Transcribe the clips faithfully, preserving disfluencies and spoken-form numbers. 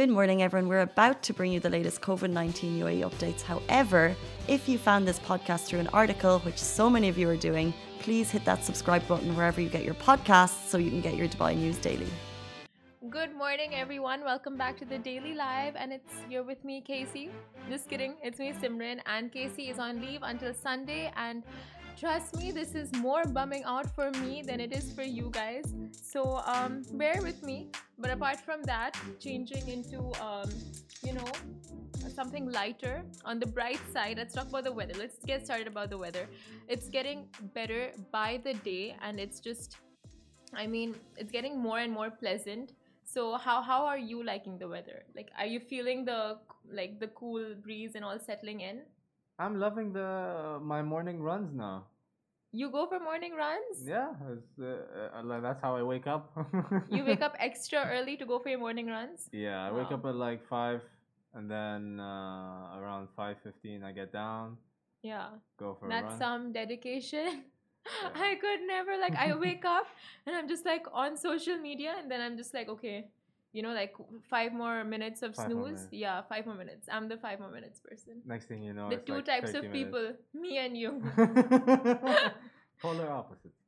Good morning, everyone. We're about to bring you the latest covid nineteen U A E updates. However, if you found this podcast through an article, which so many of you are doing, please hit that subscribe button wherever you get your podcasts so you can get your Dubai news daily. Good morning, everyone. Welcome back to the Daily Live, and it's you're with me, Casey. Just kidding, it's me, Simran, and Casey is on leave until Sunday. And trust me, this is more bumming out for me than it is for you guys. So um, bear with me. But apart from that, changing into um, you know something lighter. On the bright side, let's talk about the weather. Let's get started about the weather. It's getting better by the day, and it's just, I mean, it's getting more and more pleasant. So how how are you liking the weather? Like, are you feeling the like the cool breeze and all settling in? I'm loving the uh, my morning runs now. You go for morning runs? Yeah, it's, uh, uh, that's how I wake up. You wake up extra early to go for your morning runs? Yeah, I wow. wake up at like five, and then uh, around five fifteen I get down. Yeah. Go for that's a run. That's some dedication. Yeah. I could never, like, I wake up and I'm just like on social media, and then I'm just like, okay, you know, like five more minutes of five snooze. Minutes. Yeah, five more minutes. I'm the five more minutes person. Next thing you know, the it's two like types of minutes. People, me and you. Polar opposites.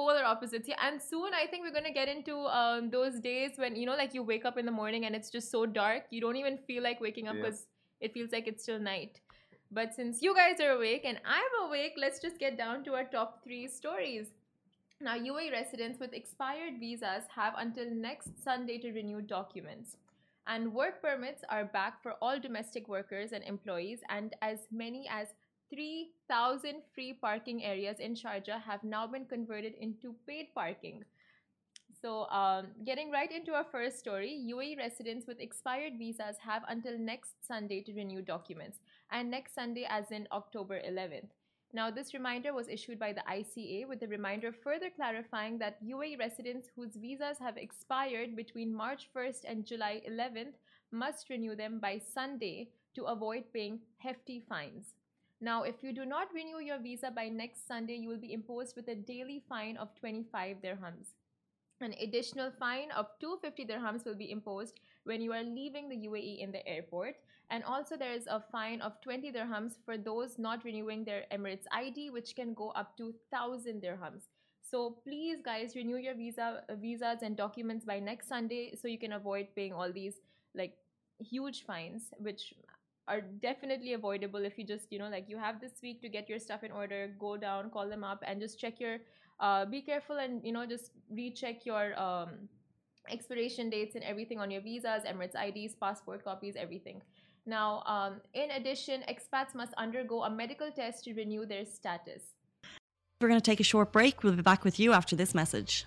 Polar opposites, yeah. And soon I think we're going to get into um, those days when, you know, like you wake up in the morning and it's just so dark. You don't even feel like waking up because yeah. it feels like it's still night. But since you guys are awake and I'm awake, let's just get down to our top three stories. Now, U A E residents with expired visas have until next Sunday to renew documents. And work permits are back for all domestic workers and employees, and as many as three thousand free parking areas in Sharjah have now been converted into paid parking. So, um, getting right into our first story, U A E residents with expired visas have until next Sunday to renew documents, and next Sunday as in October eleventh. Now, this reminder was issued by the I C A, with the reminder further clarifying that U A E residents whose visas have expired between March first and July eleventh must renew them by Sunday to avoid paying hefty fines. Now, if you do not renew your visa by next Sunday, you will be imposed with a daily fine of twenty-five dirhams. An additional fine of two hundred fifty dirhams will be imposed when you are leaving the U A E in the airport. And also there is a fine of twenty dirhams for those not renewing their Emirates I D, which can go up to one thousand dirhams. So please, guys, renew your visa, visas and documents by next Sunday so you can avoid paying all these like huge fines, which are definitely avoidable if you just, you know, like you have this week to get your stuff in order, go down, call them up and just check your... Uh, be careful and, you know, just recheck your um, expiration dates and everything on your visas, Emirates I Ds, passport copies, everything. Now, um, in addition, expats must undergo a medical test to renew their status. We're going to take a short break. We'll be back with you after this message.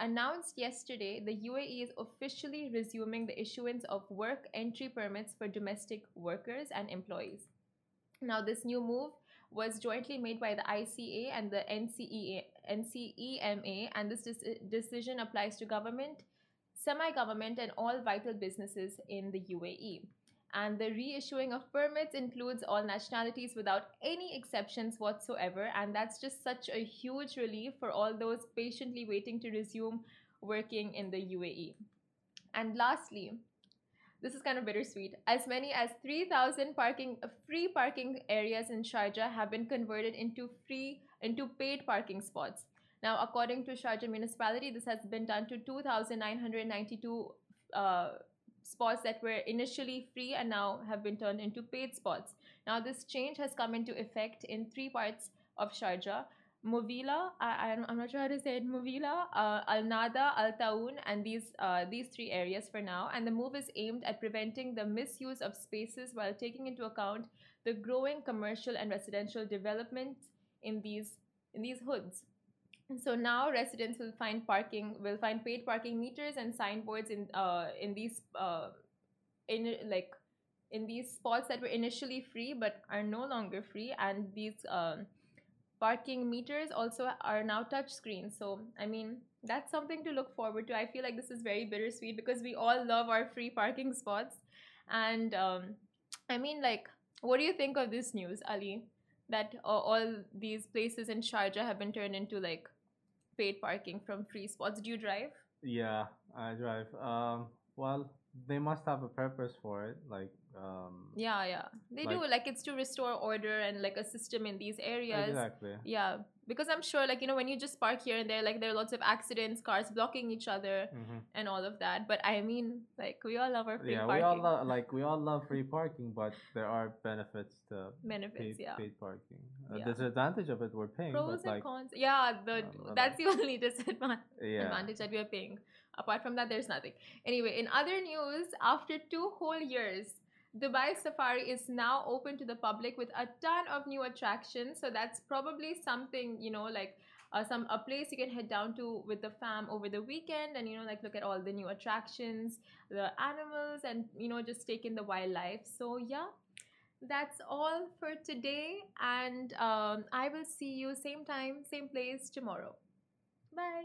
Announced yesterday, the U A E is officially resuming the issuance of work entry permits for domestic workers and employees. Now, this new move was jointly made by the I C A and the N C E A, N C E M A, and this dec- decision applies to government, semi-government and all vital businesses in the U A E. And the reissuing of permits includes all nationalities without any exceptions whatsoever. And that's just such a huge relief for all those patiently waiting to resume working in the U A E. And lastly, this is kind of bittersweet. As many as three thousand parking, free parking areas in Sharjah have been converted into free, into paid parking spots. Now, according to Sharjah Municipality, this has been done to two thousand nine hundred ninety-two uh, spots that were initially free and now have been turned into paid spots. Now, this change has come into effect in three parts of Sharjah: Movila, I, I'm not sure how to say it, Movila, uh, Al-Nada, Al-Taun, and these, uh, these three areas for now. And the move is aimed at preventing the misuse of spaces while taking into account the growing commercial and residential developments in these, in these hoods. So now residents will find parking, will find paid parking meters and signboards in uh in these uh in like in these spots that were initially free but are no longer free, and these um, parking meters also are now touch screens. So I mean, that's something to look forward to. I feel like this is very bittersweet because we all love our free parking spots. And um, I mean, like, what do you think of this news, Ali, that uh, all these places in Sharjah have been turned into like paid parking from free spots? Do you drive? Yeah, I drive. Um, well, they must have a purpose for it, like um yeah yeah they like, do like it's to restore order and like a system in these areas. Exactly. Yeah, because I'm sure, like, you know, when you just park here and there, like, there are lots of accidents, cars blocking each other, mm-hmm. and all of that. But I mean, like, we all love our free yeah, parking. Yeah, we all love, like, we all love free parking, but there are benefits to benefits, paid, yeah. paid parking. Uh, yeah. The disadvantage of it, we're paying. Pros but, like, and cons. Yeah, the, uh, that's the only disadvantage yeah. that we're paying. Apart from that, there's nothing. Anyway, in other news, after two whole years, Dubai Safari is now open to the public with a ton of new attractions. So that's probably something, you know, like uh, some a place you can head down to with the fam over the weekend and, you know, like look at all the new attractions, the animals, and, you know, just take in the wildlife. So yeah, that's all for today. And um, I will see you same time, same place tomorrow. Bye.